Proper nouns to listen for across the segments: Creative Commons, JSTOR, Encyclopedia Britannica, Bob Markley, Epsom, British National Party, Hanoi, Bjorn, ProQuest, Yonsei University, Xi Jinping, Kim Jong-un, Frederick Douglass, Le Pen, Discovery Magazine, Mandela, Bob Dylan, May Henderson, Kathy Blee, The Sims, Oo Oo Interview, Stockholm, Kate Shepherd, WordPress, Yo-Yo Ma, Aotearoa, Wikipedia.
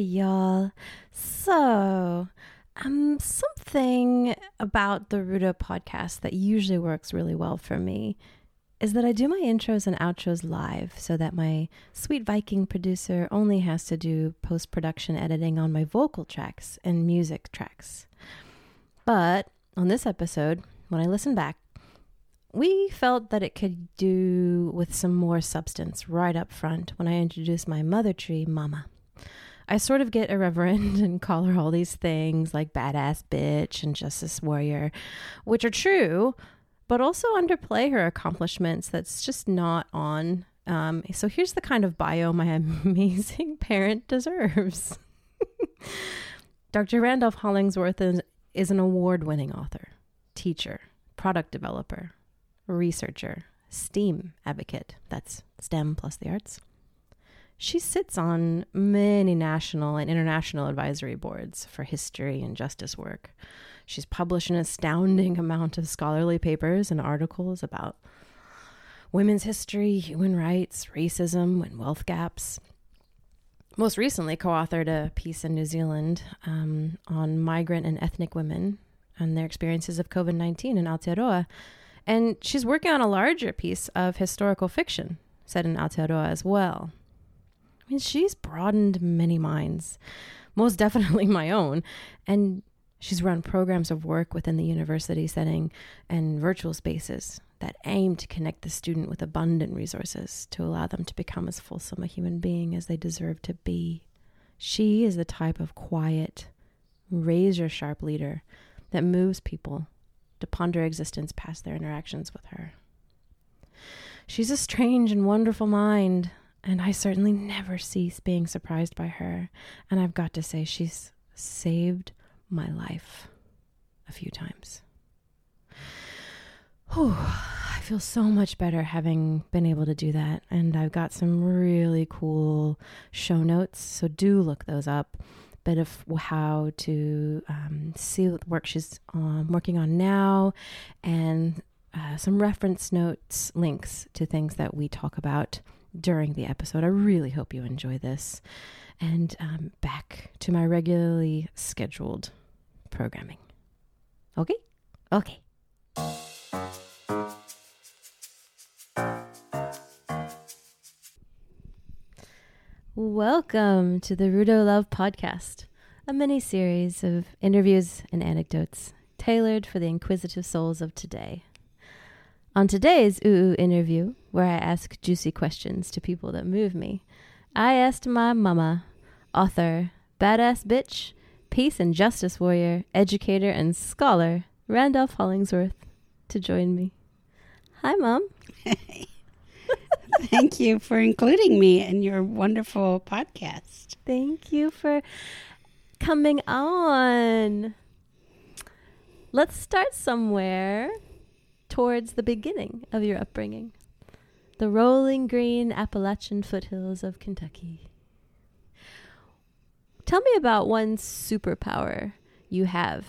y'all. So, something about the Rudo podcast that usually works really well for me is that I do my intros and outros live so that my sweet Viking producer only has to do post-production editing on my vocal tracks and music tracks. But on this episode, when I listen back, we felt that it could do with some more substance right up front when I introduce my mother tree, Mama. I sort of get irreverent and call her all these things like badass bitch and justice warrior, which are true, but also underplay her accomplishments. That's just not on. So here's the kind of bio my amazing parent deserves. Dr. Randolph Hollingsworth is an award-winning author, teacher, product developer, researcher, STEAM advocate. That's STEM plus the arts. She sits on many national and international advisory boards for history and justice work. She's published an astounding amount of scholarly papers and articles about women's history, human rights, racism, and wealth gaps. Most recently co-authored a piece in New Zealand on migrant and ethnic women and their experiences of COVID-19 in Aotearoa. And she's working on a larger piece of historical fiction set in Aotearoa as well. I mean, she's broadened many minds, most definitely my own, and she's run programs of work within the university setting and virtual spaces that aim to connect the student with abundant resources to allow them to become as fulsome a human being as they deserve to be. She is the type of quiet, razor-sharp leader that moves people to ponder existence past their interactions with her. She's a strange and wonderful mind, and I certainly never cease being surprised by her. And I've got to say, she's saved my life a few times. Whew, I feel so much better having been able to do that. And I've got some really cool show notes, so do look those up. Bit of how to see what work she's working on now, and some reference notes, links to things that we talk about during the episode. I really hope you enjoy this. And back to my regularly scheduled programming. Okay? Okay. Welcome to the Rudo Love podcast, a mini-series of interviews and anecdotes tailored for the inquisitive souls of today. On today's Oo Oo Interview, where I ask juicy questions to people that move me, I asked my mama, author, badass bitch, peace and justice warrior, educator, and scholar, Randolph Hollingsworth, to join me. Hi, Mom. Hey. Thank you for including me in your wonderful podcast. Thank you for coming on. Let's start somewhere towards the beginning of your upbringing. The rolling green Appalachian foothills of Kentucky. Tell me about one superpower you have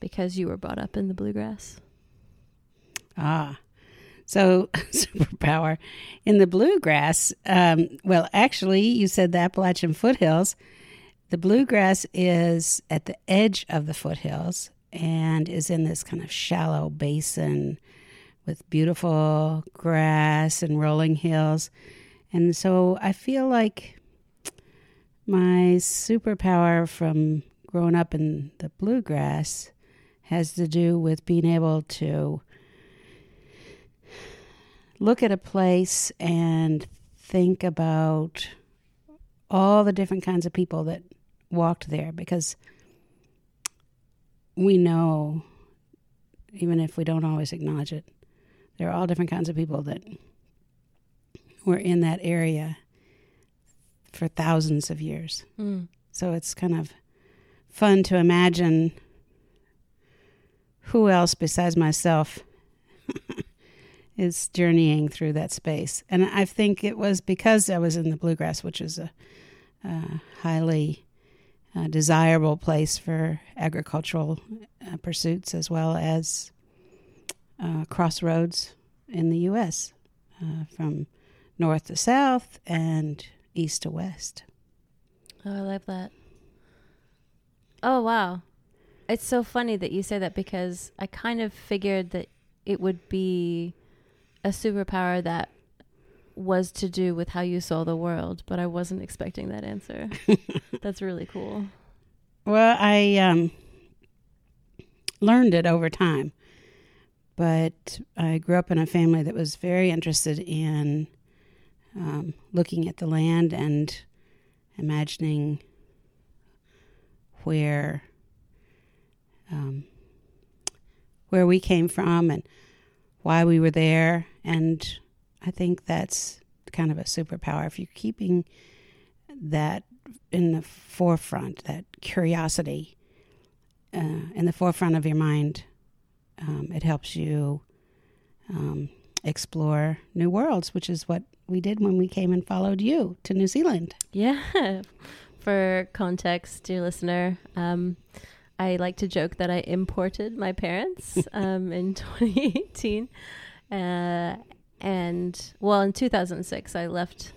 because you were brought up in the bluegrass. So superpower in the bluegrass. Well, actually, you said the Appalachian foothills. The bluegrass is at the edge of the foothills and is in this kind of shallow basin with beautiful grass and rolling hills. And so I feel like my superpower from growing up in the bluegrass has to do with being able to look at a place and think about all the different kinds of people that walked there, because we know, even if we don't always acknowledge it, there are all different kinds of people that were in that area for thousands of years. Mm. So it's kind of fun to imagine who else besides myself is journeying through that space. And I think it was because I was in the bluegrass, which is a highly desirable place for agricultural pursuits as well as crossroads in the U.S. From north to south and east to west. Oh, I love that. Oh, wow. It's so funny that you say that, because I kind of figured that it would be a superpower that was to do with how you saw the world, but I wasn't expecting that answer. That's really cool. Well, I learned it over time, but I grew up in a family that was very interested in looking at the land and imagining where we came from and why we were there. And I think that's kind of a superpower. If you're keeping that in the forefront, that curiosity in the forefront of your mind, it helps you explore new worlds, which is what we did when we came and followed you to New Zealand. Yeah. For context, dear listener, I like to joke that I imported my parents in 2018. And, well, in 2006, I left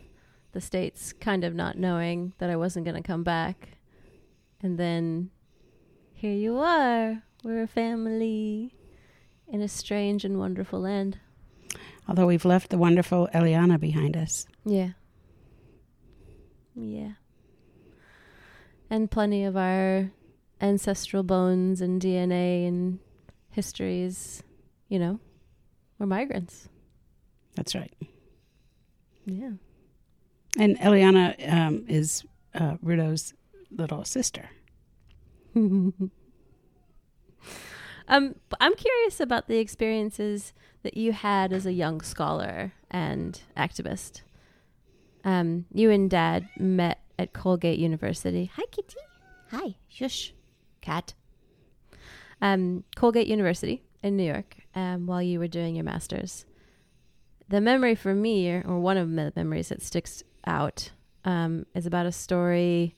the States kind of not knowing that I wasn't going to come back. And then here you are. We're a family in a strange and wonderful land. Although we've left the wonderful Eliana behind us. Yeah. Yeah. And plenty of our ancestral bones and DNA and histories, you know, we're migrants. That's right. Yeah. And Eliana is Rudo's little sister. I'm curious about the experiences that you had as a young scholar and activist. You and Dad met at Colgate University. Hi, Kitty. Hi. Shush. Cat. Colgate University in New York, while you were doing your master's. The memory for me, or one of the memories that sticks out, is about a story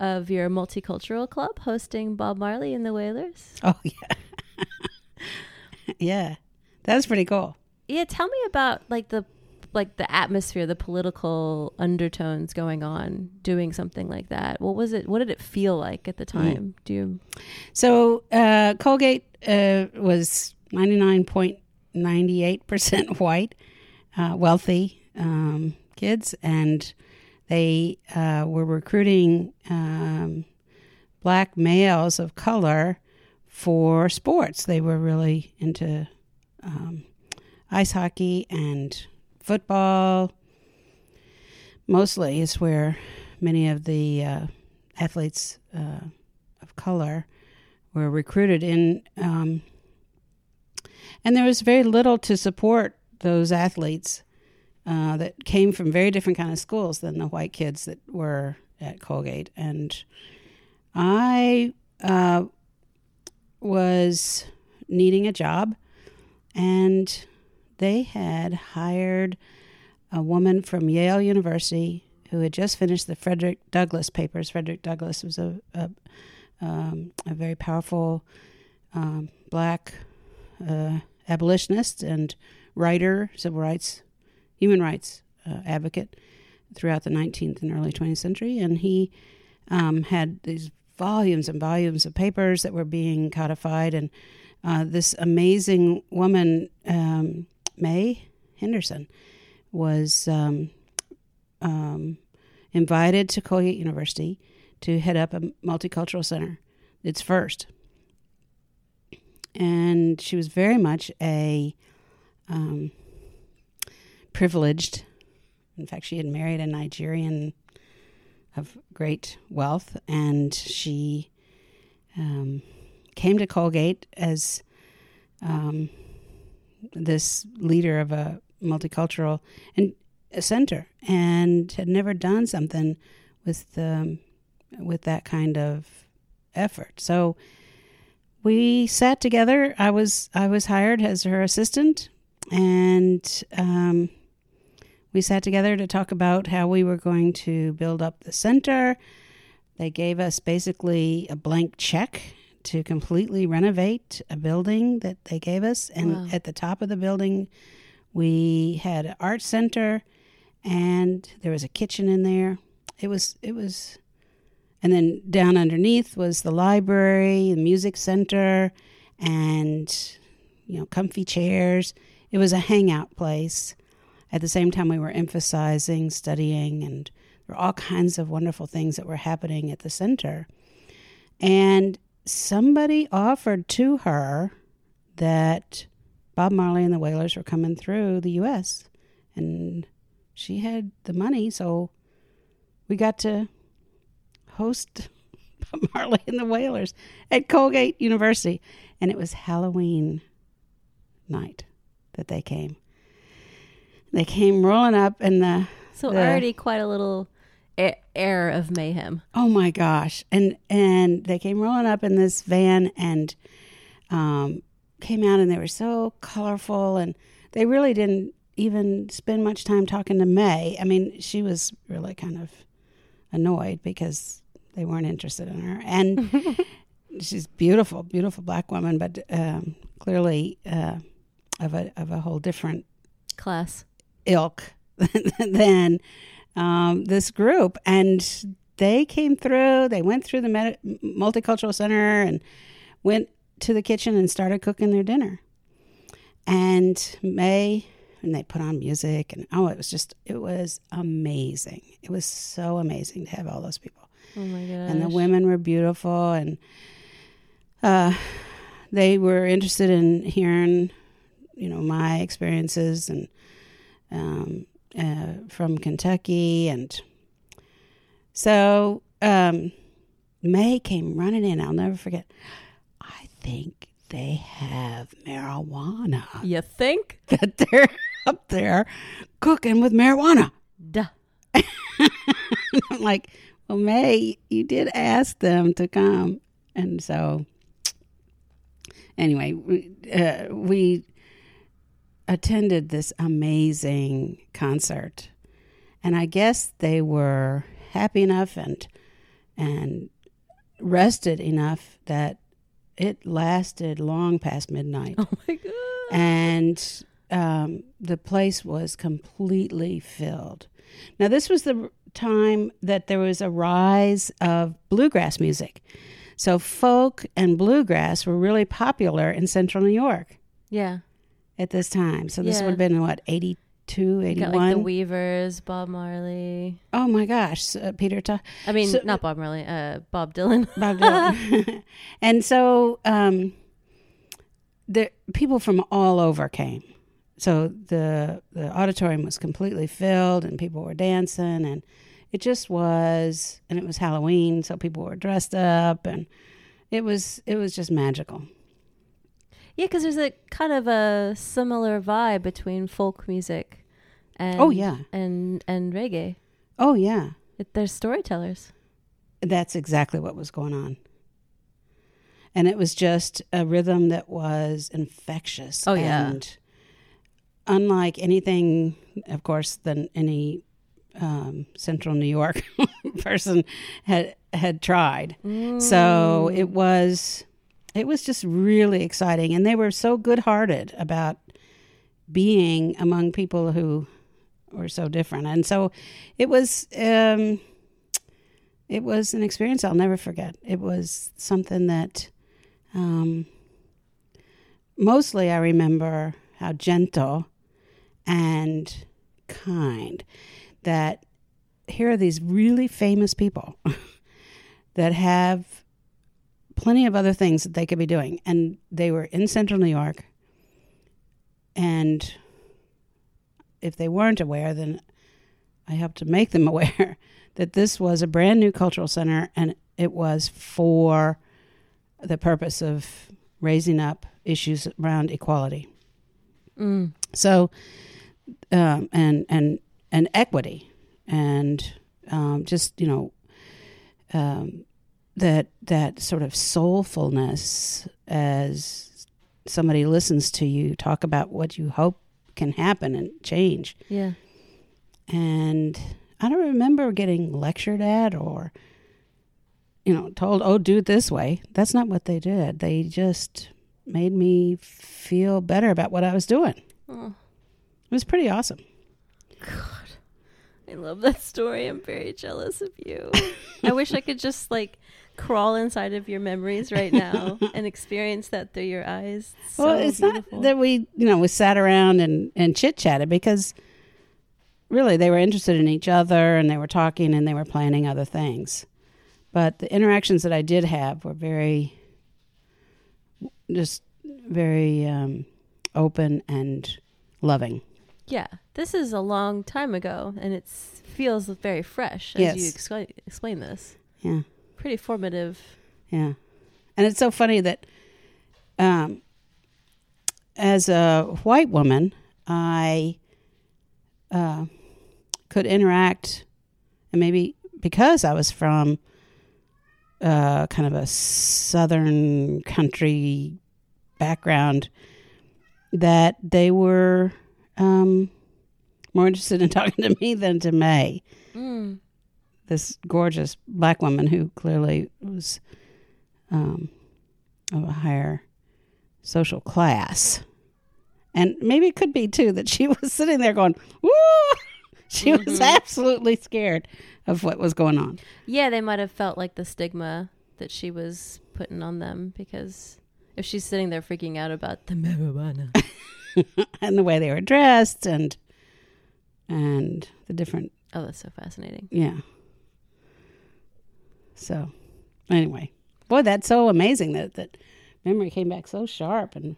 of your multicultural club hosting Bob Marley and the Wailers. Oh, yeah. Yeah. That's pretty cool. Yeah. Tell me about like the atmosphere, the political undertones going on, doing something like that. What was it? What did it feel like at the time? Mm. So Colgate was 99.98% white, wealthy kids, and they were recruiting black males of color for sports. They were really into ice hockey and football. Mostly is where many of the athletes of color were recruited in. And there was very little to support those athletes that came from very different kind of schools than the white kids that were at Colgate. And I was needing a job, and they had hired a woman from Yale University who had just finished the Frederick Douglass papers. Frederick Douglass was a very powerful black abolitionist and writer, civil rights, human rights advocate throughout the 19th and early 20th century. And he had these volumes and volumes of papers that were being codified. And this amazing woman, May Henderson, was invited to Colgate University to head up a multicultural center, its first. And she was very much a privileged. In fact, she had married a Nigerian of great wealth, and she came to Colgate as this leader of a multicultural and a center, and had never done something with that kind of effort. So we sat together. I was hired as her assistant, and we sat together to talk about how we were going to build up the center. They gave us basically a blank check to completely renovate a building that they gave us. And wow. At the top of the building, we had an art center, and there was a kitchen in there. It was And then down underneath was the library, the music center, and, you know, comfy chairs. It was a hangout place. At the same time, we were emphasizing studying, and there were all kinds of wonderful things that were happening at the center. And somebody offered to her that Bob Marley and the Wailers were coming through the U.S., and she had the money, so we got to host Bob Marley and the Wailers at Colgate University. And it was Halloween night that they came. They came rolling up, and so already quite a little air of mayhem. Oh my gosh! And they came rolling up in this van, and came out, and they were so colorful, and they really didn't even spend much time talking to May. I mean, she was really kind of annoyed because they weren't interested in her, and she's beautiful, beautiful black woman, but clearly of a whole different class. Ilk than this group. And they came through, they went through the multicultural center and went to the kitchen and started cooking their dinner. And May, and they put on music, and it was amazing. It was so amazing to have all those people. Oh my gosh. And the women were beautiful, and they were interested in hearing, you know, my experiences and from Kentucky. And so May came running in. I'll never forget. I think they have marijuana. You think? That they're up there cooking with marijuana. Duh. I'm like, well, May, you did ask them to come. And so anyway, we attended this amazing concert, and I guess they were happy enough and rested enough that it lasted long past midnight. Oh my God. And the place was completely filled. Now, this was the time that there was a rise of bluegrass music, so folk and bluegrass were really popular in central New York. Yeah. At this time. So this would have been, what, 82, 81? Got like the Weavers, Bob Marley. Oh, my gosh. Not Bob Marley. Bob Dylan. Bob Dylan. And so the people from all over came. So the auditorium was completely filled, and people were dancing. And it was Halloween, so people were dressed up. And it was just magical. Yeah, because there's a kind of a similar vibe between folk music and and reggae. Oh, yeah. They're storytellers. That's exactly what was going on. And it was just a rhythm that was infectious. Oh, yeah. And unlike anything, of course, than any central New York person had tried. Mm. So it was... It was just really exciting, and they were so good-hearted about being among people who were so different. And so it was an experience I'll never forget. It was something that mostly I remember how gentle and kind that here are these really famous people that have plenty of other things that they could be doing, and they were in central New York, and if they weren't aware, then I helped to make them aware that this was a brand new cultural center, and it was for the purpose of raising up issues around equality. Mm. So and equity, and just, you know, that sort of soulfulness as somebody listens to you talk about what you hope can happen and change. Yeah. And I don't remember getting lectured at or, you know, told, oh, do it this way. That's not what they did. They just made me feel better about what I was doing. Oh. It was pretty awesome. God. I love that story. I'm very jealous of you. I wish I could just like crawl inside of your memories right now and experience that through your eyes. So well, it's beautiful. Not that we, you know, we sat around and chit-chatted because really they were interested in each other and they were talking and they were planning other things. But the interactions that I did have were very open and loving. Yeah, this is a long time ago, and it feels very fresh as you explain this. Yeah. Pretty formative. Yeah. And it's so funny that as a white woman, I could interact, and maybe because I was from kind of a southern country background, that they were... more interested in talking to me than to May. Mm. This gorgeous black woman who clearly was of a higher social class. And maybe it could be, too, that she was sitting there going, woo! She was absolutely scared of what was going on. Yeah, they might have felt like the stigma that she was putting on them, because if she's sitting there freaking out about the marijuana... and the way they were dressed and the different... Oh, that's so fascinating. Yeah. So, anyway. Boy, that's so amazing that memory came back so sharp. And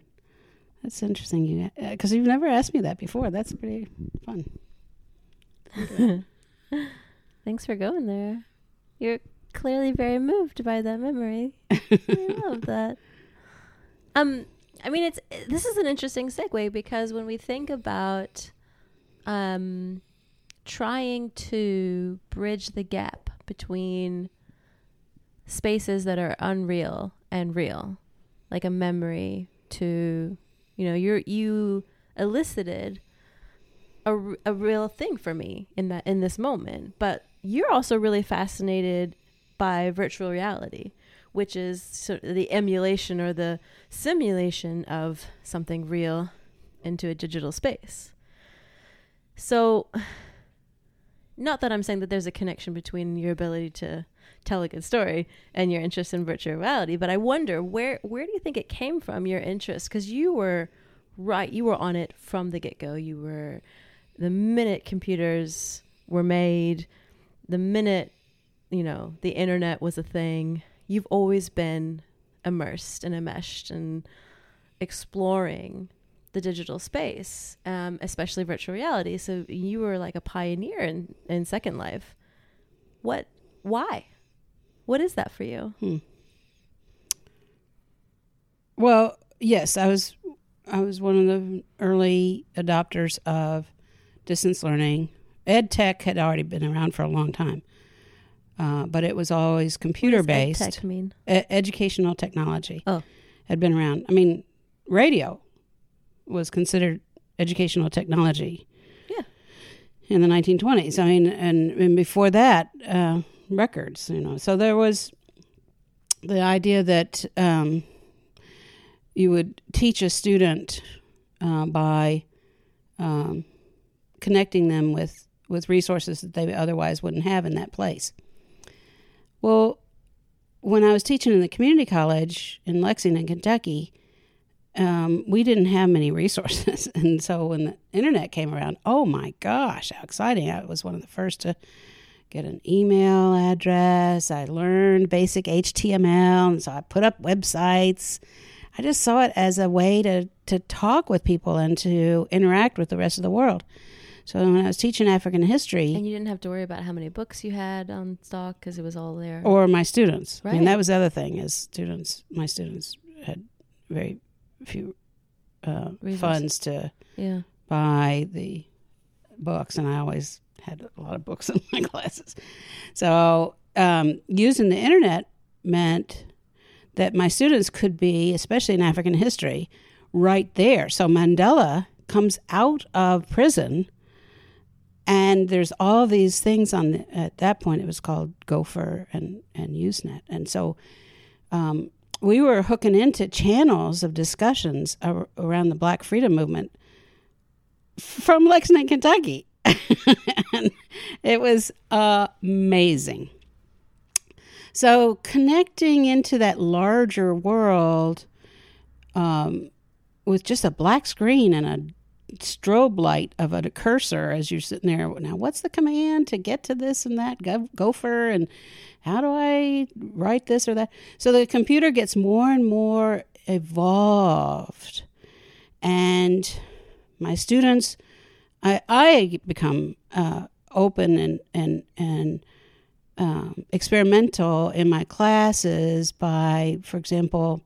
that's interesting. Because you've never asked me that before. That's pretty fun. Okay. Thanks for going there. You're clearly very moved by that memory. I love that. I mean, this is an interesting segue because when we think about trying to bridge the gap between spaces that are unreal and real, like a memory to, you know, you elicited a real thing for me in this moment, but you're also really fascinated by virtual reality, which is sort of the emulation or the simulation of something real into a digital space. So, not that I'm saying that there's a connection between your ability to tell a good story and your interest in virtual reality, but I wonder where do you think it came from, your interest? Because you were right, you were on it from the get-go. You were, the minute computers were made, the minute, you know, the internet was a thing, you've always been immersed and enmeshed and exploring the digital space, especially virtual reality. So you were like a pioneer in Second Life. Why? What is that for you? Well, yes, I was one of the early adopters of distance learning. Ed tech had already been around for a long time. But it was always computer-based. What does ed tech mean? Educational technology had been around. I mean, radio was considered educational technology. Yeah. In the 1920s. I mean, and before that, records, you know. So there was the idea that you would teach a student by connecting them with resources that they otherwise wouldn't have in that place. Well, when I was teaching in the community college in Lexington, Kentucky, we didn't have many resources. And so when the internet came around, oh my gosh, how exciting. I was one of the first to get an email address. I learned basic HTML, and so I put up websites. I just saw it as a way to talk with people and to interact with the rest of the world. So when I was teaching African history... And you didn't have to worry about how many books you had on stock because it was all there. Or my students. Right. I mean, that was the other thing is my students had very few funds to buy the books. And I always had a lot of books in my classes. So using the internet meant that my students could be, especially in African history, right there. So Mandela comes out of prison... And there's all these things on the, at that point it was called Gopher and Usenet. And so we were hooking into channels of discussions around the Black Freedom Movement from Lexington, Kentucky. And it was amazing. So connecting into that larger world with just a black screen and a strobe light of a cursor as you're sitting there. Now, what's the command to get to this and that Gopher? And how do I write this or that? So the computer gets more and more evolved. And my students, I become open and experimental in my classes by, for example,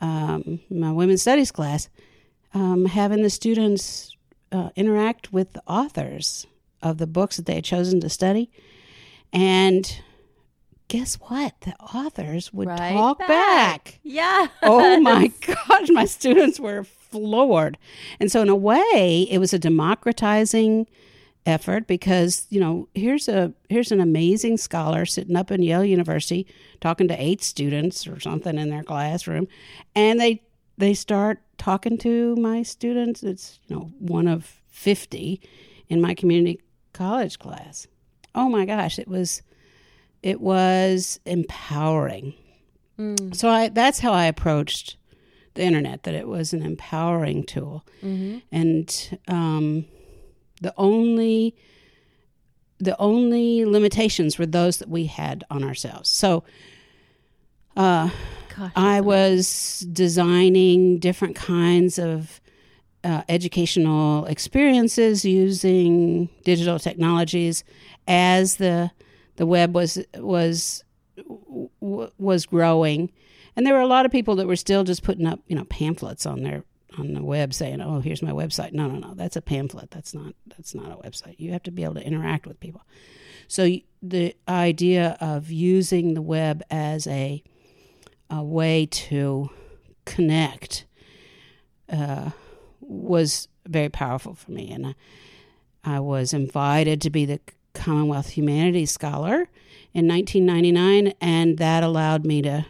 my women's studies class, having the students interact with the authors of the books that they had chosen to study. And guess what? The authors would talk back. Yeah. Oh my gosh, my students were floored. And so in a way, it was a democratizing effort because, you know, here's an amazing scholar sitting up in Yale University talking to 8 students or something in their classroom, and they start talking to my students. It's, you know, one of 50 in my community college class. Oh my gosh, it was empowering. So that's how I approached the internet, that it was an empowering tool. Mm-hmm. And the only limitations were those that we had on ourselves. So I was designing different kinds of educational experiences using digital technologies as the web was growing. And there were a lot of people that were still just putting up, you know, pamphlets on the web saying, "Oh, here's my website." No, that's a pamphlet. That's not a website. You have to be able to interact with people. So the idea of using the web as a way to connect was very powerful for me, and I was invited to be the Commonwealth Humanities Scholar in 1999, and that allowed me to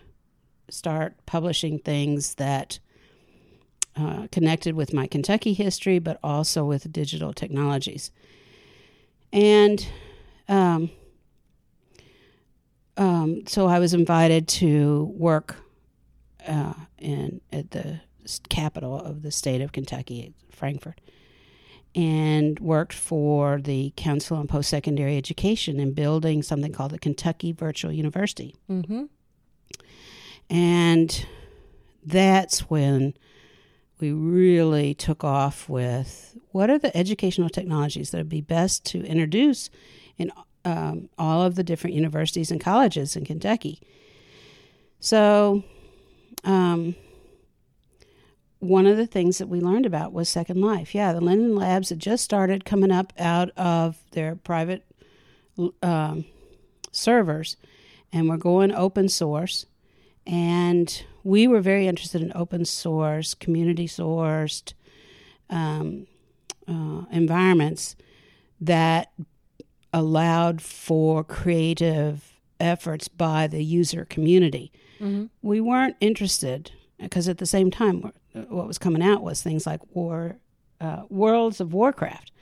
start publishing things that connected with my Kentucky history, but also with digital technologies. And so I was invited to work at the capital of the state of Kentucky, Frankfort, and worked for the Council on Post-Secondary Education in building something called the Kentucky Virtual University. Mm-hmm. And that's when we really took off with what are the educational technologies that would be best to introduce in all of the different universities and colleges in Kentucky. So one of the things that we learned about was Second Life. Yeah, the Linden Labs had just started coming up out of their private servers and were going open source. And we were very interested in open source, community-sourced environments that allowed for creative efforts by the user community. Mm-hmm. We weren't interested, because at the same time, what was coming out was things like Worlds of Warcraft,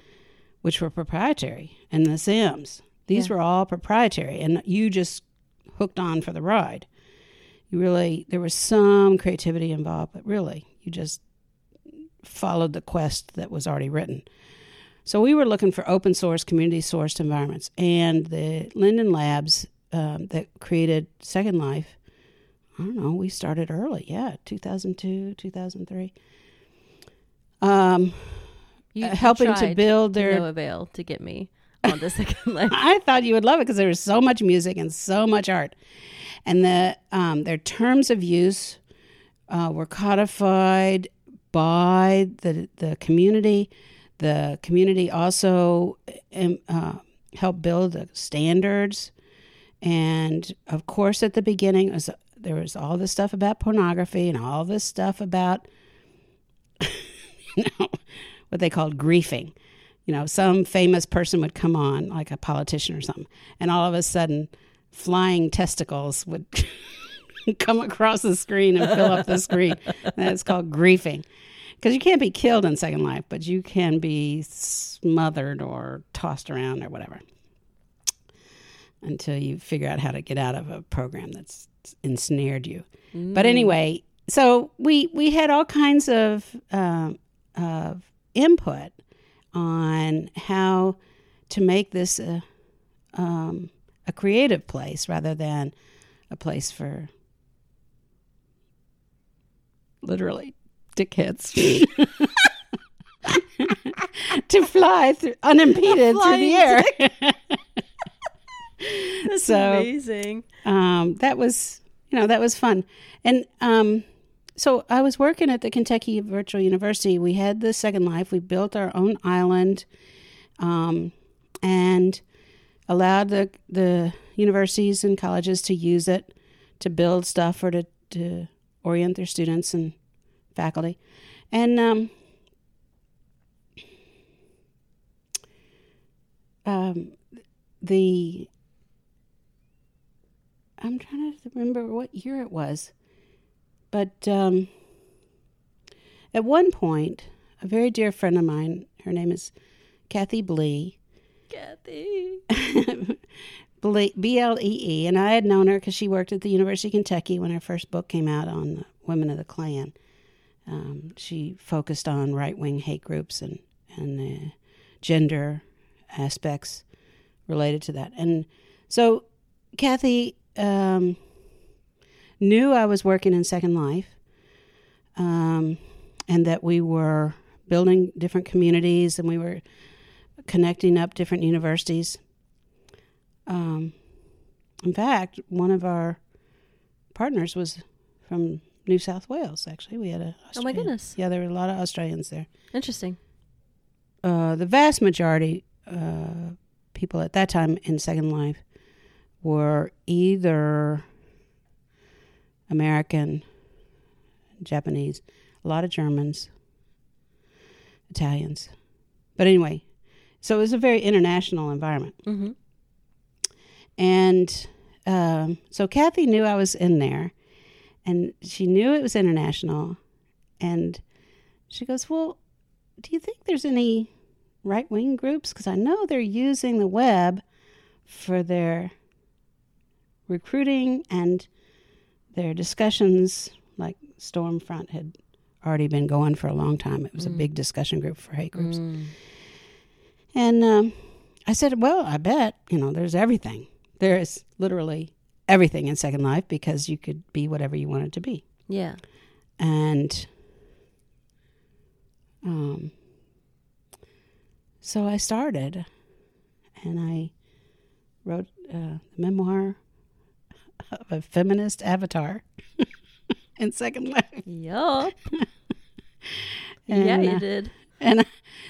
which were proprietary, and The Sims. These were all proprietary, and you just hooked on for the ride. There was some creativity involved, but really, you just followed the quest that was already written. So we were looking for open source, community-sourced environments. And the Linden Labs that created Second Life, I don't know, we started early. Yeah, 2002, 2003. You helping to build their... to no avail to get me on the Second Life. I thought you would love it because there was so much music and so much art. And their terms of use were codified by the community. The community also helped build the standards. And, of course, at the beginning, there was all this stuff about pornography and all this stuff about what they called griefing. You know, some famous person would come on, like a politician or something, and all of a sudden... flying testicles would come across the screen and fill up the screen. That's called griefing. Because you can't be killed in Second Life, but you can be smothered or tossed around or whatever until you figure out how to get out of a program that's ensnared you. Mm. But anyway, so we had all kinds of input on how to make this a creative place rather than a place for literally dickheads to fly through, unimpeded through the air. That's so amazing. That was, you know, that was fun. And so I was working at the Kentucky Virtual University. We had the Second Life. We built our own island and allowed the universities and colleges to use it to build stuff or to orient their students and faculty. And I'm trying to remember what year it was, but at one point, a very dear friend of mine, her name is Kathy Blee. Kathy. B-L-E-E. And I had known her because she worked at the University of Kentucky when her first book came out on the Women of the Klan. She focused on right-wing hate groups and gender aspects related to that. And so Kathy knew I was working in Second Life and that we were building different communities and we were connecting up different universities. In fact, one of our partners was from New South Wales, actually. We had a Australian. Oh, my goodness. Yeah, there were a lot of Australians there. Interesting. The vast majority people at that time in Second Life were either American, Japanese, a lot of Germans, Italians. But anyway, so it was a very international environment. Mm-hmm. And so Kathy knew I was in there, and she knew it was international. And she goes, well, do you think there's any right-wing groups? Because I know they're using the web for their recruiting and their discussions, like Stormfront had already been going for a long time. It was a big discussion group for hate groups. Mm. And I said, well, I bet, you know, there's everything. There is literally everything in Second Life because you could be whatever you wanted to be. Yeah. And so I started and I wrote the memoir of a feminist avatar in Second Life. Yup. Yeah, you did. And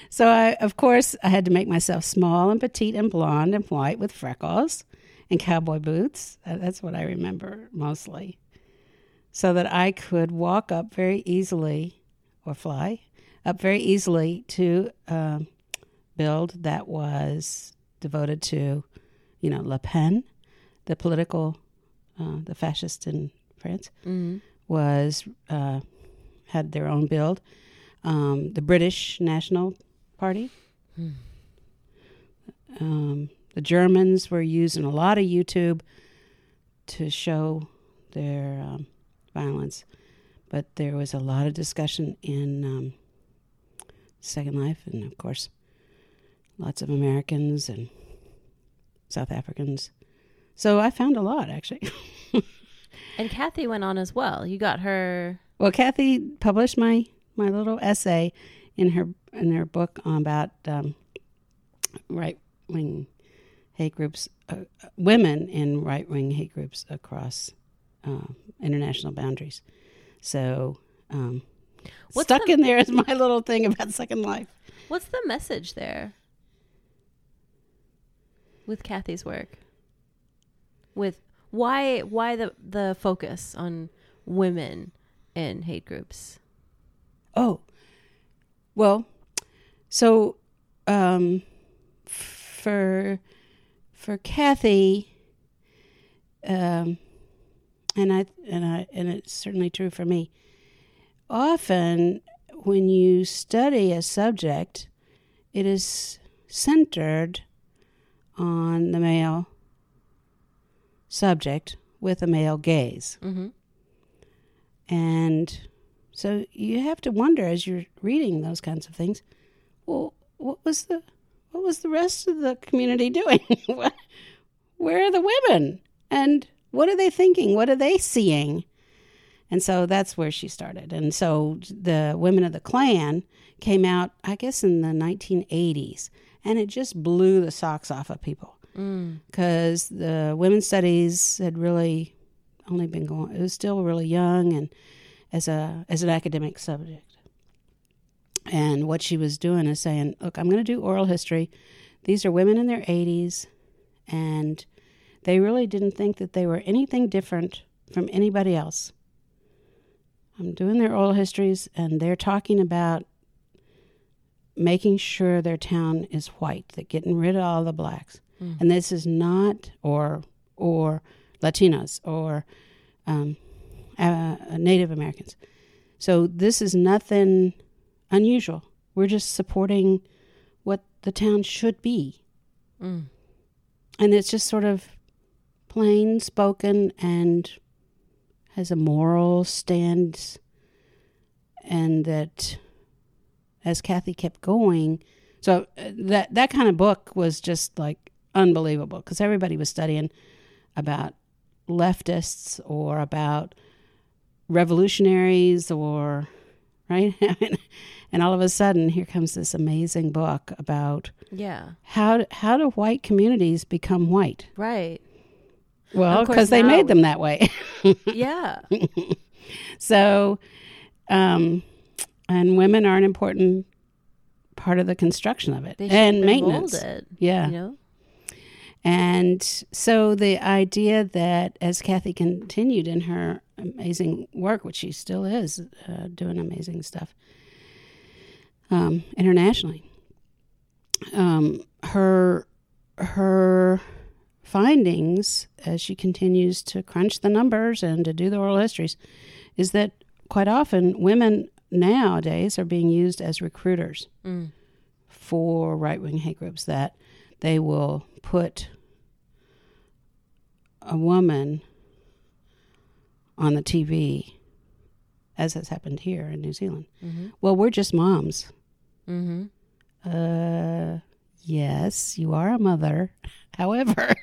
so I, of course, I had to make myself small and petite and blonde and white with freckles. And cowboy boots, that's what I remember mostly, so that I could walk up very easily or fly up very easily to build that was devoted to, you know, Le Pen, the political, the fascist in France, was had their own build. The British National Party. Mm. The Germans were using a lot of YouTube to show their violence, but there was a lot of discussion in Second Life, and of course, lots of Americans and South Africans. So I found a lot, actually. And Kathy went on as well. You got her. Well, Kathy published my little essay in her book on about right wing hate groups, women in right-wing hate groups across international boundaries. So stuck in there is my little thing about Second Life. What's the message there with Kathy's work? With why the focus on women in hate groups? Oh, well, so for Kathy, and it's certainly true for me, often when you study a subject, it is centered on the male subject with a male gaze. Mm-hmm. And so you have to wonder as you're reading those kinds of things, well, what was the rest of the community doing? Where are the women? And what are they thinking? What are they seeing? And so that's where she started. And so the Women of the Klan came out, I guess, in the 1980s. And it just blew the socks off of people. Because the women's studies had really only been going, it was still really young and as an academic subject. And what she was doing is saying, look, I'm going to do oral history. These are women in their 80s. And they really didn't think that they were anything different from anybody else. I'm doing their oral histories, and they're talking about making sure their town is white, that getting rid of all the blacks. Mm. And this is not, or Latinas, or Native Americans. So this is nothing unusual. We're just supporting what the town should be. Mm. And it's just sort of plain spoken and has a moral stance, and that as Kathy kept going, so that kind of book was just like unbelievable because everybody was studying about leftists or about revolutionaries or, right? And all of a sudden, here comes this amazing book about how do white communities become white? Right. Well, because they made them that way. Yeah. So, and women are an important part of the construction of it, and maintenance. Molded, yeah. You know? And so the idea that as Kathy continued in her amazing work, which she still is doing amazing stuff internationally, her findings, as she continues to crunch the numbers and to do the oral histories, is that quite often women nowadays are being used as recruiters for right-wing hate groups, that they will put a woman on the TV, as has happened here in New Zealand. Mm-hmm. Well, we're just moms. Mm-hmm. Yes, you are a mother. However,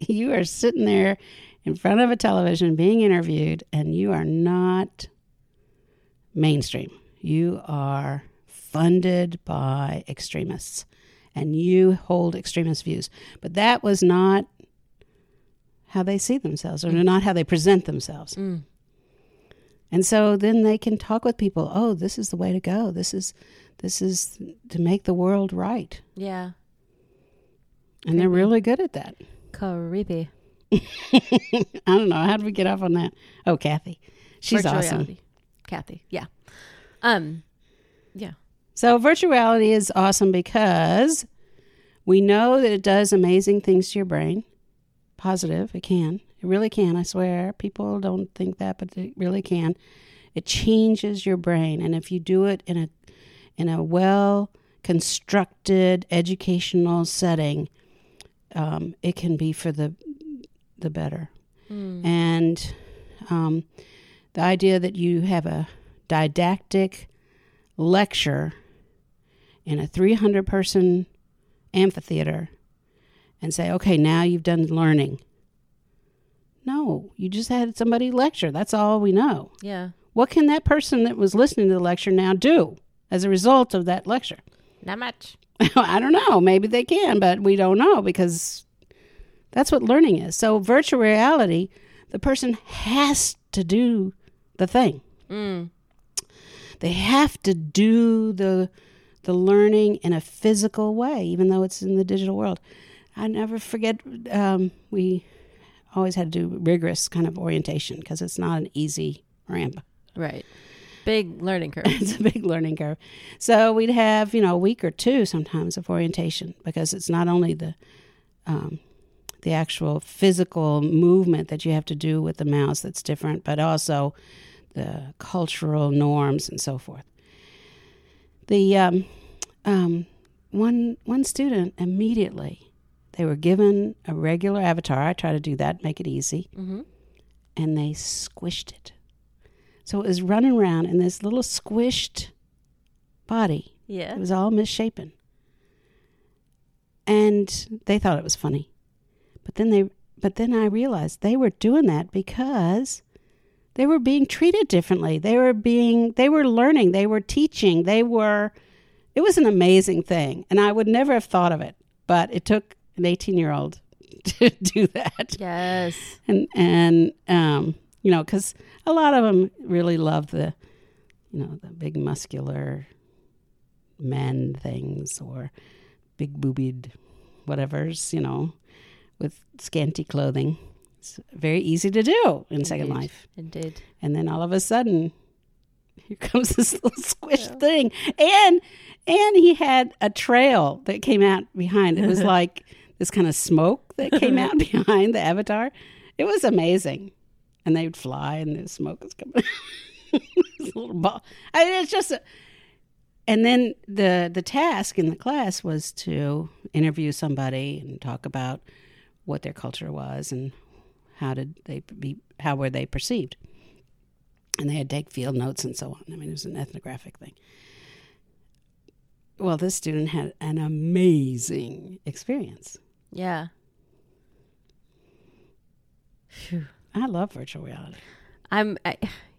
you are sitting there in front of a television being interviewed, and you are not mainstream. You are funded by extremists, and you hold extremist views. But that was not how they see themselves, or not how they present themselves. Mm. And so then they can talk with people. Oh, this is the way to go. This is to make the world right. Yeah. And they're really good at that. Creepy. I don't know. How did we get off on that? Oh, Kathy. She's awesome. Reality. Kathy. Yeah. Yeah. So virtuality is awesome because we know that it does amazing things to your brain. Positive. It can. It really can. I swear. People don't think that, but it really can. It changes your brain. And if you do it in a well-constructed educational setting, it can be for the better. Mm. And the idea that you have a didactic lecture in a 300-person amphitheater and say, okay, now you've done learning. No, you just had somebody lecture. That's all we know. Yeah. What can that person that was listening to the lecture now do as a result of that lecture? Not much. I don't know. Maybe they can, but we don't know, because that's what learning is. So virtual reality, the person has to do the thing. Mm. They have to do the learning in a physical way, even though it's in the digital world. I never forget, we always had to do rigorous kind of orientation because it's not an easy ramp. Right. Big learning curve. It's a big learning curve. So we'd have, a week or two sometimes of orientation, because it's not only the actual physical movement that you have to do with the mouse that's different, but also the cultural norms and so forth. The one student immediately, they were given a regular avatar. I try to do that, make it easy. Mm-hmm. And they squished it. So it was running around in this little squished body. Yeah. It was all misshapen. And they thought it was funny. But then I realized they were doing that because they were being treated differently. They were learning, they were teaching, it was an amazing thing. And I would never have thought of it, but it took an 18-year-old to do that. Yes. And you know, because a lot of them really love the big muscular men things or big boobied whatever's, you know, with scanty clothing. It's very easy to do in Second Life. Indeed. And then all of a sudden, here comes this little squished thing. And he had a trail that came out behind. It was like this kind of smoke that came out behind the avatar. It was amazing. And they would fly and the smoke was coming out. This little ball. I mean, it's just and then the task in the class was to interview somebody and talk about what their culture was and how were they perceived. And they had to take field notes and so on. I mean, it was an ethnographic thing. Well, this student had an amazing experience. Yeah. Phew. I love virtual reality.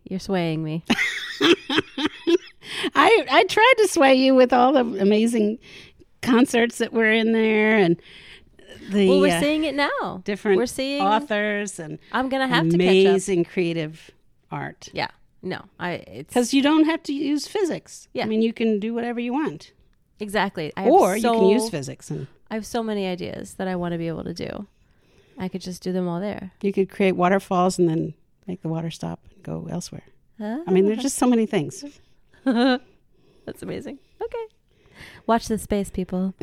You're swaying me. I tried to sway you with all the amazing concerts that were in there, and we're seeing it now. Different authors and I'm gonna have amazing creative art. Yeah, no, because you don't have to use physics. Yeah, I mean you can do whatever you want. Exactly. You can use physics. And I have so many ideas that I want to be able to do. I could just do them all there. You could create waterfalls and then make the water stop and go elsewhere. I mean, there's just so many things. That's amazing. Okay. Watch this space, people.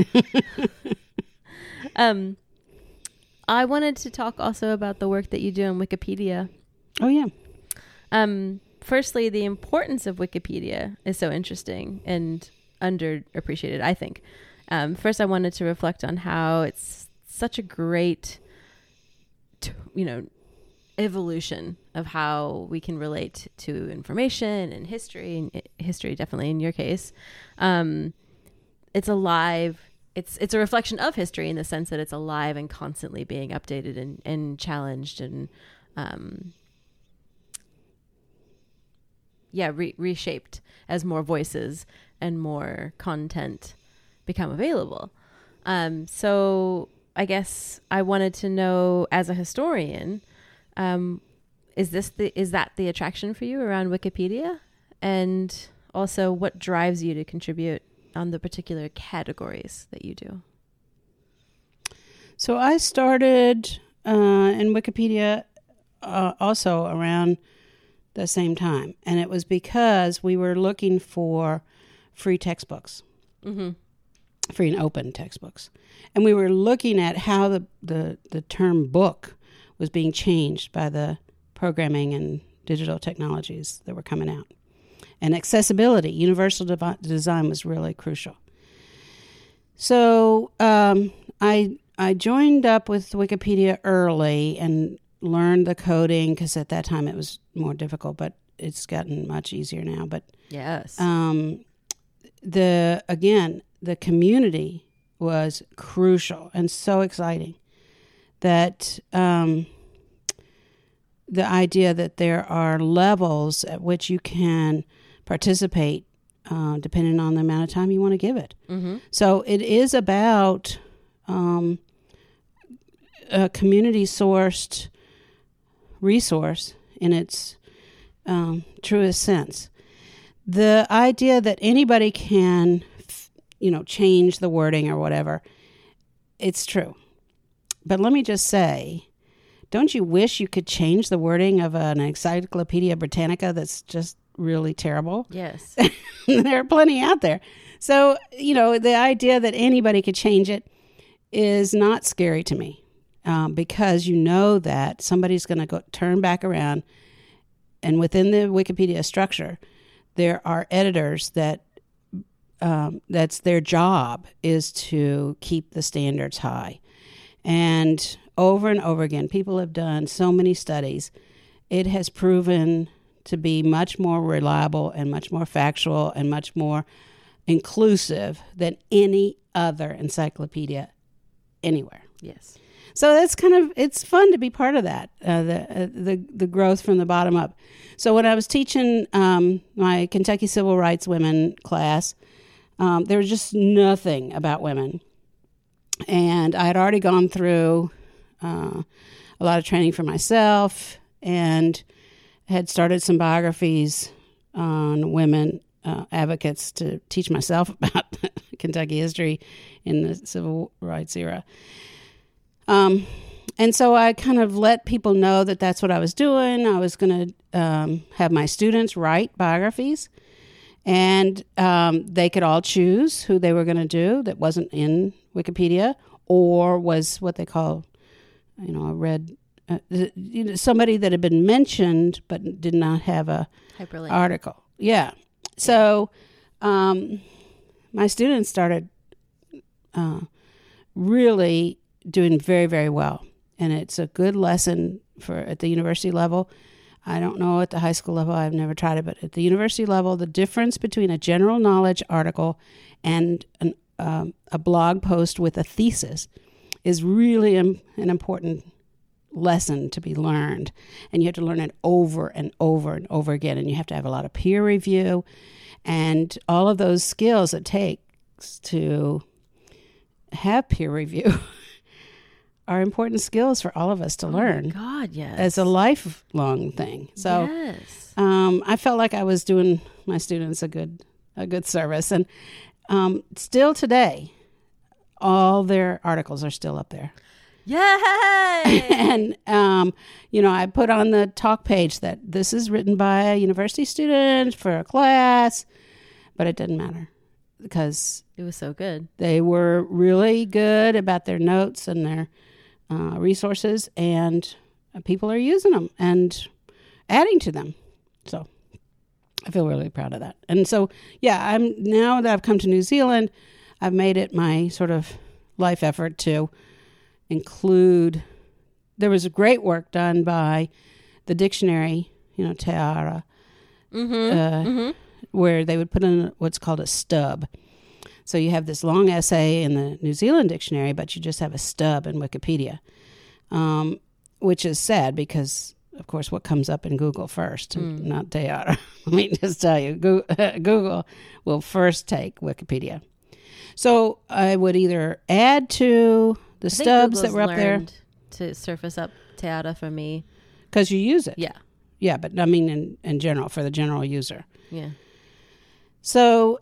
I wanted to talk also about the work that you do on Wikipedia. Oh, yeah. Firstly, the importance of Wikipedia is so interesting and underappreciated, I think. First, I wanted to reflect on how it's such a great... evolution of how we can relate to information and history definitely in your case. It's alive. It's a reflection of history in the sense that it's alive and constantly being updated and challenged and reshaped as more voices and more content become available. So I guess I wanted to know, as a historian, is that the attraction for you around Wikipedia? And also, what drives you to contribute on the particular categories that you do? So I started in Wikipedia also around the same time. And it was because we were looking for free textbooks. Mm-hmm. Free and open textbooks. And we were looking at how the term book was being changed by the programming and digital technologies that were coming out. And accessibility, universal design was really crucial. So I joined up with Wikipedia early and learned the coding because at that time it was more difficult, but it's gotten much easier now. But yes, the community was crucial and so exciting that the idea that there are levels at which you can participate depending on the amount of time you want to give it. Mm-hmm. So it is about a community-sourced resource in its truest sense. The idea that anybody can... change the wording or whatever. It's true. But let me just say, don't you wish you could change the wording of an Encyclopedia Britannica that's just really terrible? Yes. There are plenty out there. So, the idea that anybody could change it is not scary to me because that somebody's going to go turn back around And within the Wikipedia structure, there are editors that that's their job is to keep the standards high. And over again, people have done so many studies. It has proven to be much more reliable and much more factual and much more inclusive than any other encyclopedia anywhere. Yes. So that's kind of, it's fun to be part of that, the growth from the bottom up. So when I was teaching my Kentucky Civil Rights Women class, there was just nothing about women. And I had already gone through a lot of training for myself and had started some biographies on women advocates to teach myself about Kentucky history in the civil rights era. And so I kind of let people know that that's what I was doing. I was going to have my students write biographies, and they could all choose who they were going to do that wasn't in Wikipedia or was what they call, you know, a red, somebody that had been mentioned but did not have a hyperlink article. Yeah. So my students started really doing very, very well. And it's a good lesson for at the university level. I don't know at the high school level. I've never tried it. But at the university level, the difference between a general knowledge article and a blog post with a thesis is really an important lesson to be learned. And you have to learn it over and over and over again. And you have to have a lot of peer review and all of those skills it takes to have peer review. Are important skills for all of us to learn. God, yes. As a lifelong thing. So yes. I felt like I was doing my students a good service. And still today, all their articles are still up there. Yay! And, you know, I put on the talk page that this is written by a university student for a class, but it didn't matter. Because it was so good. They were really good about their notes and their resources, and people are using them and adding to them. So I feel really proud of that. And so, yeah, now that I've come to New Zealand, I've made it my sort of life effort to include. There was great work done by the dictionary, you know, Te Ara. Mm-hmm. Where they would put in what's called a stub. So you have this long essay in the New Zealand dictionary, but you just have a stub in Wikipedia, which is sad because, of course, what comes up in Google first, not Te Ara. Let me just tell you, Google will first take Wikipedia. So I would either add to the stubs that were up there. To surface up Te Ara for me. Because you use it. Yeah. Yeah, but I mean in general, for the general user. Yeah. So,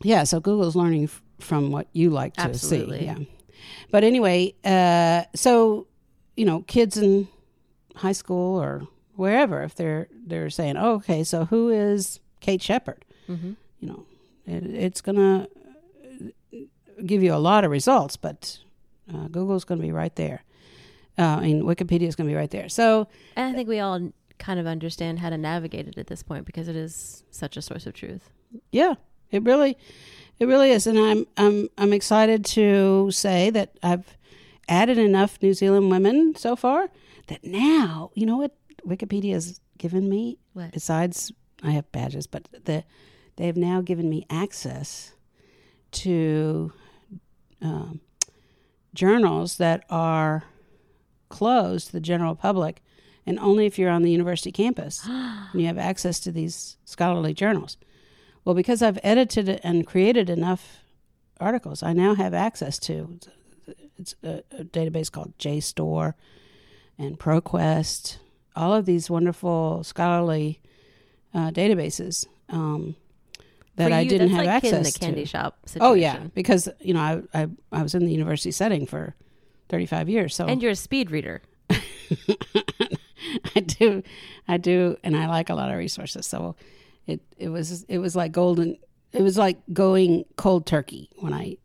so Google's learning from what you like to see. Yeah. But anyway, so, you know, kids in high school or wherever, if they're saying, oh, okay, so who is Kate Shepherd? Mm-hmm. You know, it's going to give you a lot of results, but Google's going to be right there. And Wikipedia's going to be right there. So, and I think we all kind of understand how to navigate it at this point because it is such a source of truth. Yeah, it really is. And I'm excited to say that I've added enough New Zealand women so far that now, you know what Wikipedia's given me? What? Besides, I have badges, but they have now given me access to journals that are closed to the general public. And only if you're on the university campus and you have access to these scholarly journals. Well, because I've edited and created enough articles, I now have access to it's a database called JSTOR and ProQuest, all of these wonderful scholarly databases that I didn't have access to. Kid in the candy shop situation. Oh, yeah, because you know I was in the university setting for 35 years. So and you're a speed reader. I do, and I like a lot of resources. So it was like golden. It was like going cold turkey when I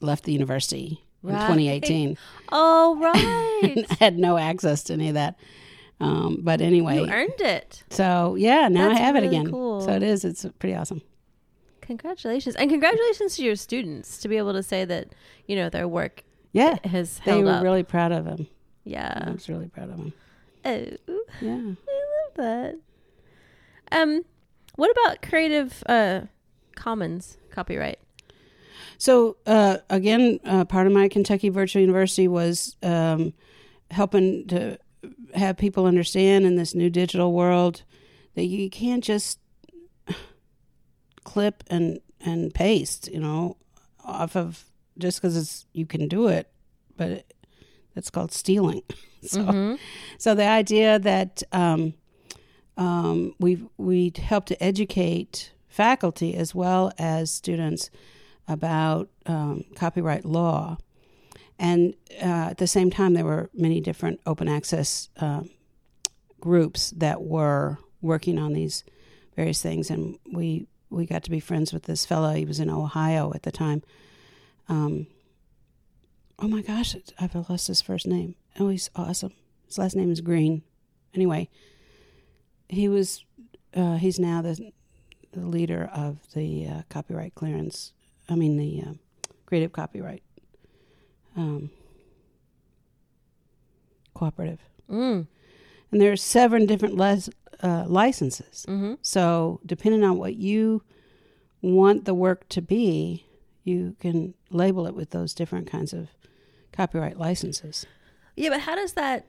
left the university in 2018. Oh, right. I had no access to any of that. But anyway. You earned it. So, yeah, now that's I have really it again. Cool. So it is. It's pretty awesome. Congratulations. And congratulations to your students to be able to say that, you know, their work has held up. They were really proud of them. Yeah. I was really proud of them. Oh. Yeah. I love that. What about Creative Commons copyright? So, again, part of my Kentucky Virtual University was helping to have people understand in this new digital world that you can't just clip and paste, you know, off of just because you can do it, but that's called stealing. So, so the idea that we help to educate faculty as well as students about copyright law. And at the same time, there were many different open access groups that were working on these various things. And we got to be friends with this fellow. He was in Ohio at the time. Oh, my gosh, I've lost his first name. Oh, he's awesome. His last name is Green. Anyway, he was he's now the leader of the copyright clearance. I mean, the creative copyright cooperative. And there are 7 different licenses. So depending on what you want the work to be, you can label it with those different kinds of copyright licenses. Yeah, but how does that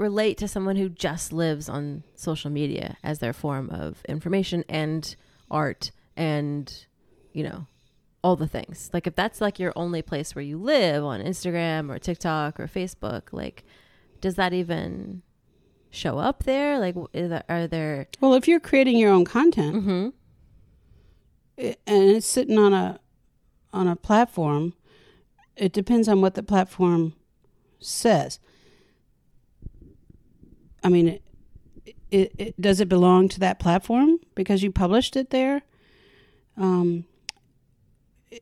relate to someone who just lives on social media as their form of information and art and, you know, all the things? Like, if that's like your only place where you live, on Instagram or TikTok or Facebook, like, does that even show up there? Like, are there... Well, if you're creating your own content and it's sitting on a platform, it depends on what the platform says. I mean, it does it belong to that platform because you published it there?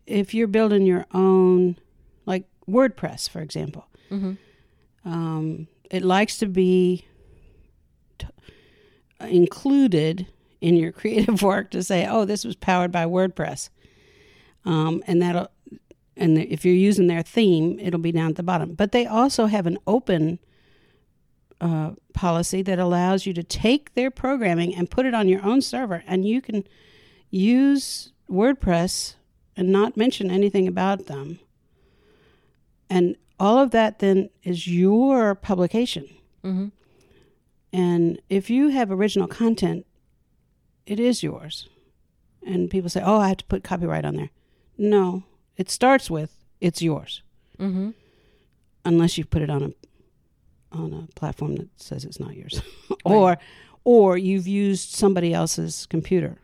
If you're building your own, like WordPress, for example, it likes to be included in your creative work to say, oh, this was powered by WordPress. And if you're using their theme, it'll be down at the bottom. But they also have an open policy that allows you to take their programming and put it on your own server. And you can use WordPress and not mention anything about them. And all of that then is your publication. And if you have original content, it is yours. And people say, oh, I have to put copyright on there. No, it starts with, it's yours. Unless you put it on a platform that says it's not yours. or you've used somebody else's computer.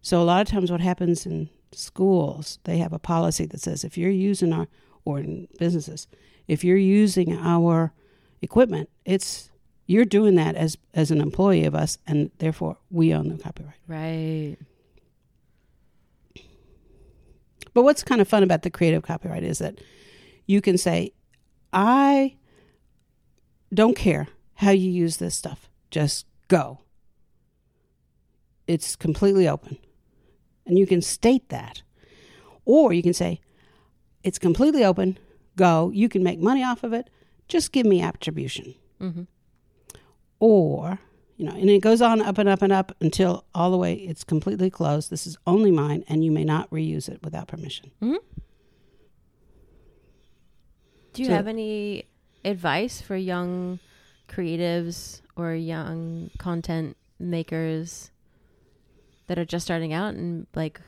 So a lot of times what happens in schools, they have a policy that says if you're using our, or in businesses, if you're using our equipment, it's, you're doing that as an employee of us, and therefore we own the copyright. Right. But what's kind of fun about the creative copyright is that you can say, I don't care how you use this stuff. Just go. It's completely open. And you can state that. Or you can say, it's completely open, go, you can make money off of it, just give me attribution. Or, you know, and it goes on up and up and up until all the way it's completely closed. This is only mine, and you may not reuse it without permission. Do you have any advice for young creatives or young content makers that are just starting out and like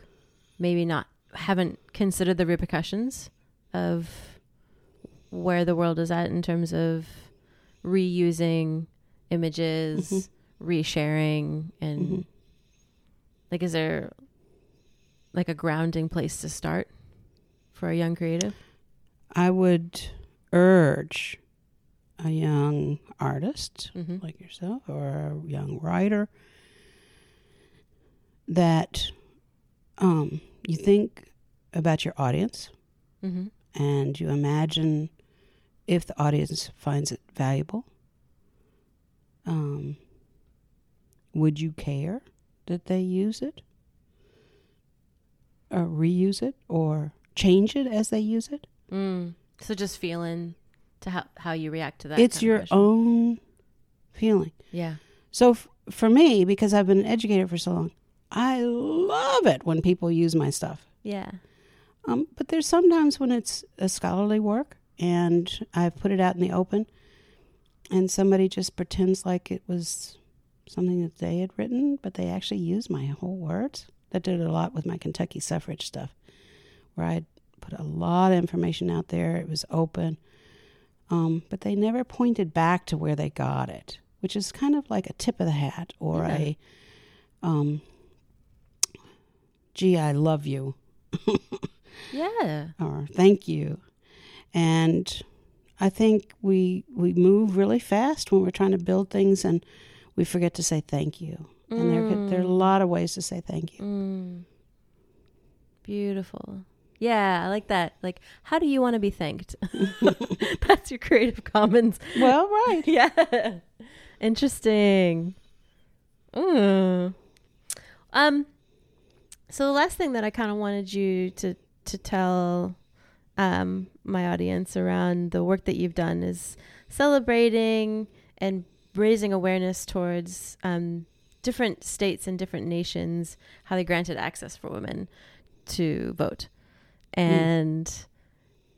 maybe not haven't considered the repercussions of where the world is at in terms of reusing images, resharing, and like, is there like a grounding place to start for a young creative? I would urge a young artist like yourself or a young writer that you think about your audience and you imagine if the audience finds it valuable Would you care that they use it or reuse it or change it as they use it? Mm. So just feeling to how you react to that. It's your own feeling. Yeah. So for me, because I've been an educator for so long, I love it when people use my stuff. Yeah. But there's sometimes when it's a scholarly work and I've put it out in the open and somebody just pretends like it was something that they had written, but they actually used my whole words. That did a lot with my Kentucky suffrage stuff, where I put a lot of information out there. It was open. But they never pointed back to where they got it, which is kind of like a tip of the hat or gee, I love you. Yeah. Or thank you. And I think we move really fast when we're trying to build things and we forget to say thank you. Mm. And there are a lot of ways to say thank you. Mm. Beautiful. Yeah, I like that. Like, how do you want to be thanked? That's your Creative Commons. Well, right. Yeah. Interesting. Mm. So the last thing that I kind of wanted you to tell my audience around the work that you've done is celebrating and raising awareness towards different states and different nations, how they granted access for women to vote. And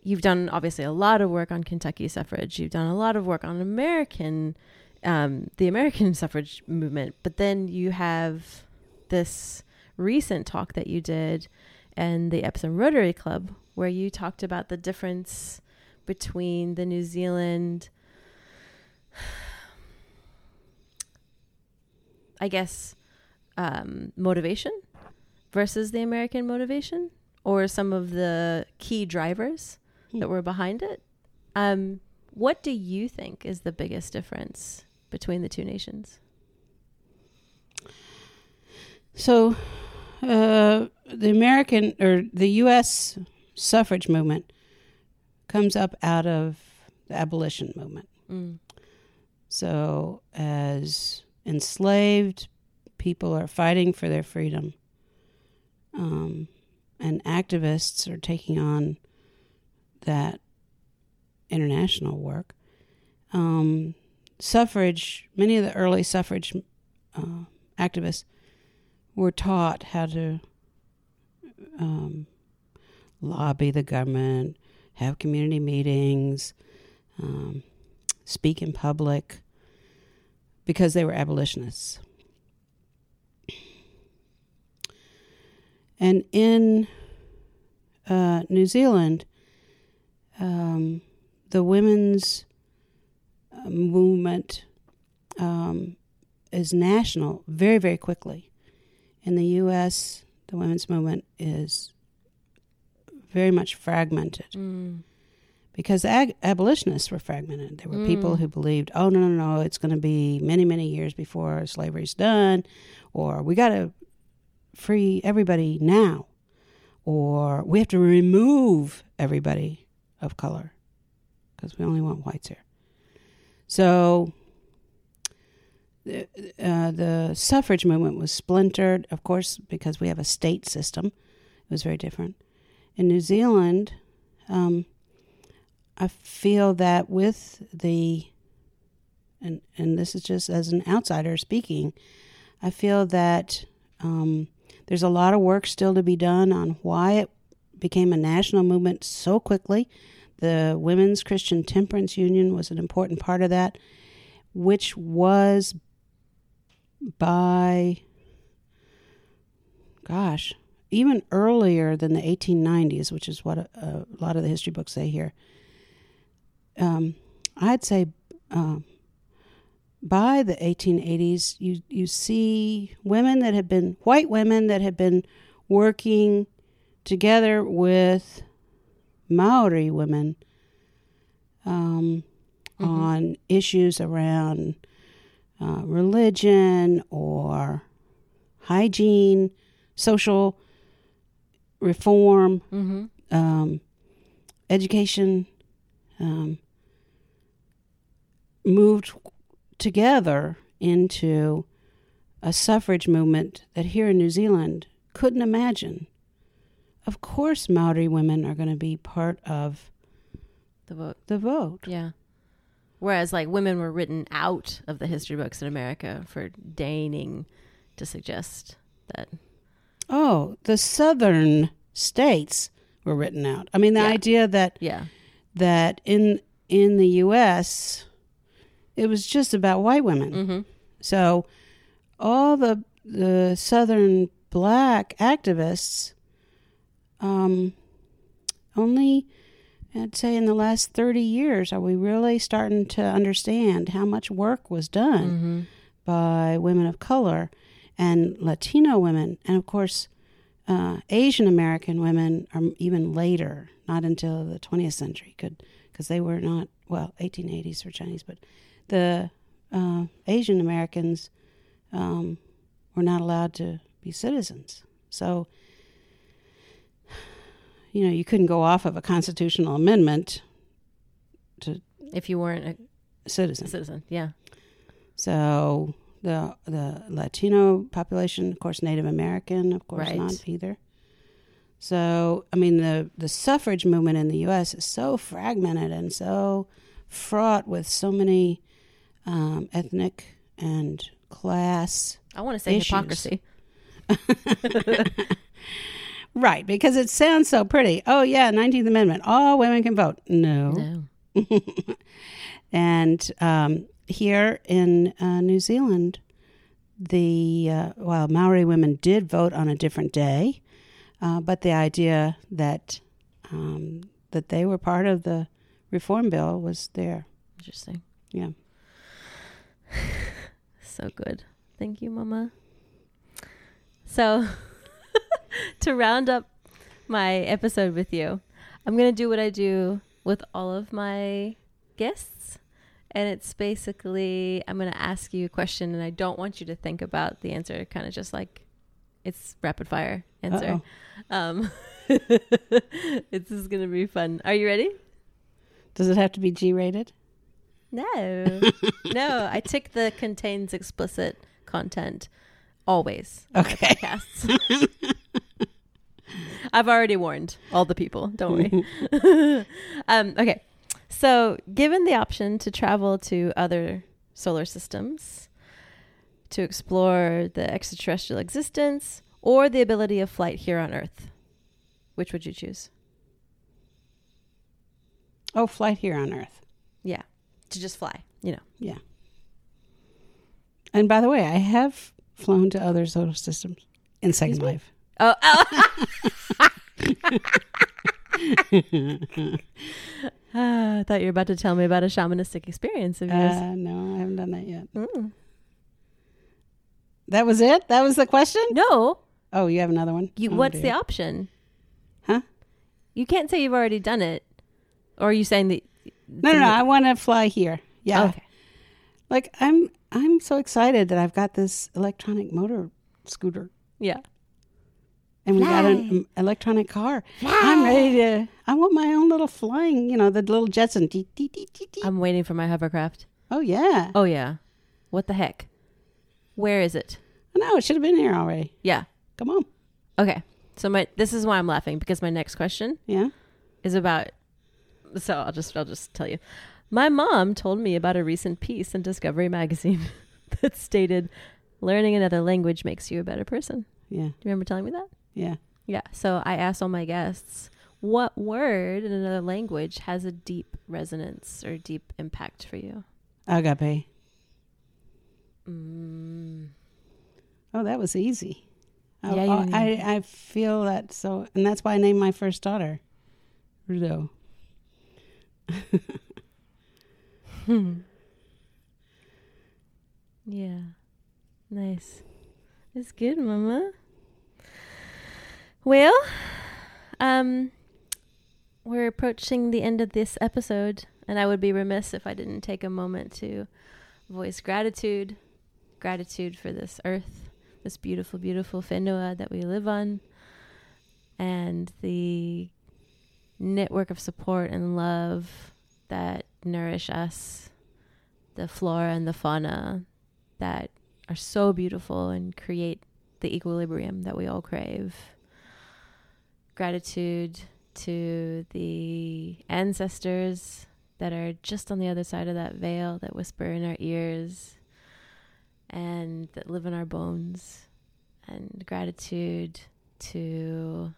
you've done obviously a lot of work on Kentucky suffrage. You've done a lot of work on the American suffrage movement. But then you have this recent talk that you did in the Epsom Rotary Club where you talked about the difference between the New Zealand, I guess, motivation versus the American motivation, or some of the key drivers that were behind it. What do you think is the biggest difference between the two nations? So the American or the U.S. suffrage movement comes up out of the abolition movement. Mm. So as enslaved people are fighting for their freedom, and activists are taking on that international work. Suffrage, many of the early suffrage activists were taught how to lobby the government, have community meetings, speak in public, because they were abolitionists. And in New Zealand, the women's movement is national very, very quickly. In the U.S., the women's movement is very much fragmented because abolitionists were fragmented. There were people who believed, oh, no, it's going to be many, many years before slavery's done, or we got to free everybody now, or we have to remove everybody of color because we only want whites here. So the suffrage movement was splintered, of course, because we have a state system. It was very different. In New Zealand, I feel that with the, and this is just as an outsider speaking, I feel that there's a lot of work still to be done on why it became a national movement so quickly. The Women's Christian Temperance Union was an important part of that, which was by, even earlier than the 1890s, which is what a lot of the history books say here. I'd say by the 1880s, you see women that had been, white women that had been working together with Maori women on issues around religion or hygiene, social reform, education, moved together into a suffrage movement that here in New Zealand couldn't imagine. Of course, Maori women are going to be part of the vote. Yeah. Whereas, like, women were written out of the history books in America for deigning to suggest that. Oh, the southern states were written out. I mean, the idea that that in the U.S., it was just about white women. Mm-hmm. So all the southern black activists, only, I'd say, in the last 30 years, are we really starting to understand how much work was done by women of color and Latino women. And, of course, Asian American women are even later, not until the 20th century, because they were not, well, 1880s for Chinese, but the Asian Americans were not allowed to be citizens. So, you know, you couldn't go off of a constitutional amendment to if you weren't a citizen. Yeah. So the Latino population, of course, Native American, of course, not either. So, I mean, the suffrage movement in the U.S. is so fragmented and so fraught with so many ethnic and class issues. I want to say hypocrisy. Right, because it sounds so pretty. Oh, yeah, 19th Amendment. All women can vote. No. And here in New Zealand, the well, Maori women did vote on a different day, but the idea that that they were part of the reform bill was there. Interesting. Yeah. So good. Thank you, Mama. So... to round up my episode with you, I'm going to do what I do with all of my guests. And it's basically, I'm going to ask you a question and I don't want you to think about the answer, kind of just like it's rapid fire answer. This is going to be fun. Are you ready? Does it have to be G-rated? No. No, I tick the contains explicit content always. Okay. Podcasts. I've already warned all the people. Don't worry. Okay. So given the option to travel to other solar systems, to explore the extraterrestrial existence, or the ability of flight here on Earth, which would you choose? Oh, flight here on Earth. Yeah. To just fly, you know. Yeah. And by the way, I have flown to other solar systems in Second Life. Oh. I thought you were about to tell me about a shamanistic experience of yours. No, I haven't done that yet. That was it? That was the question? No. Oh, you have another one? What's the option? Huh? You can't say you've already done it. Or are you saying that... No, I want to fly here. Yeah. Oh, okay. Like, I'm so excited that I've got this electronic motor scooter. Yeah. And we got an electronic car. Fly. I'm ready to... I want my own little flying, you know, the little Jetson. Dee, dee, dee, dee, dee. I'm waiting for my hovercraft. Oh, yeah. Oh, yeah. What the heck? Where is it? No, it should have been here already. Yeah. Come on. Okay. So this is why I'm laughing, because my next question is about... So I'll just tell you. My mom told me about a recent piece in Discovery Magazine that stated, learning another language makes you a better person. Yeah. Do you remember telling me that? Yeah. Yeah. So I asked all my guests, what word in another language has a deep resonance or deep impact for you? Agape. Oh, that was easy. Yeah, I feel that so. And that's why I named my first daughter Rudo. Yeah. Nice. That's good, Mama. Well, we're approaching the end of this episode, and I would be remiss if I didn't take a moment to voice gratitude for this earth, this beautiful, beautiful whenua that we live on, and the network of support and love that nourish us the flora and the fauna that are so beautiful and create the equilibrium that we all crave. Gratitude to the ancestors that are just on the other side of that veil, that whisper in our ears and that live in our bones. And gratitude to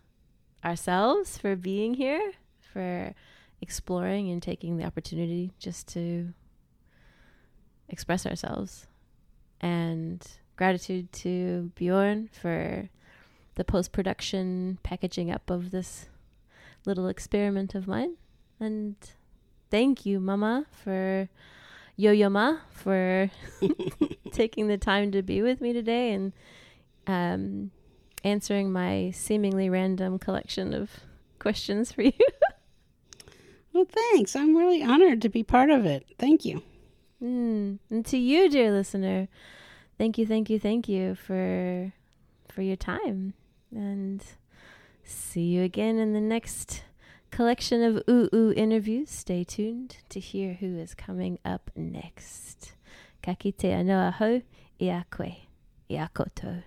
ourselves for being here, for exploring and taking the opportunity just to express ourselves. And gratitude to Bjorn for the post-production packaging up of this little experiment of mine. And thank you, Mama, for Yo-Yo Ma, for taking the time to be with me today and answering my seemingly random collection of questions for you. Well, thanks. I'm really honored to be part of it. Thank you. And to you, dear listener, thank you for your time. And see you again in the next collection of Oo Oo interviews. Stay tuned to hear who is coming up next. Ka kite anoa hou, e a koe, e a koutou.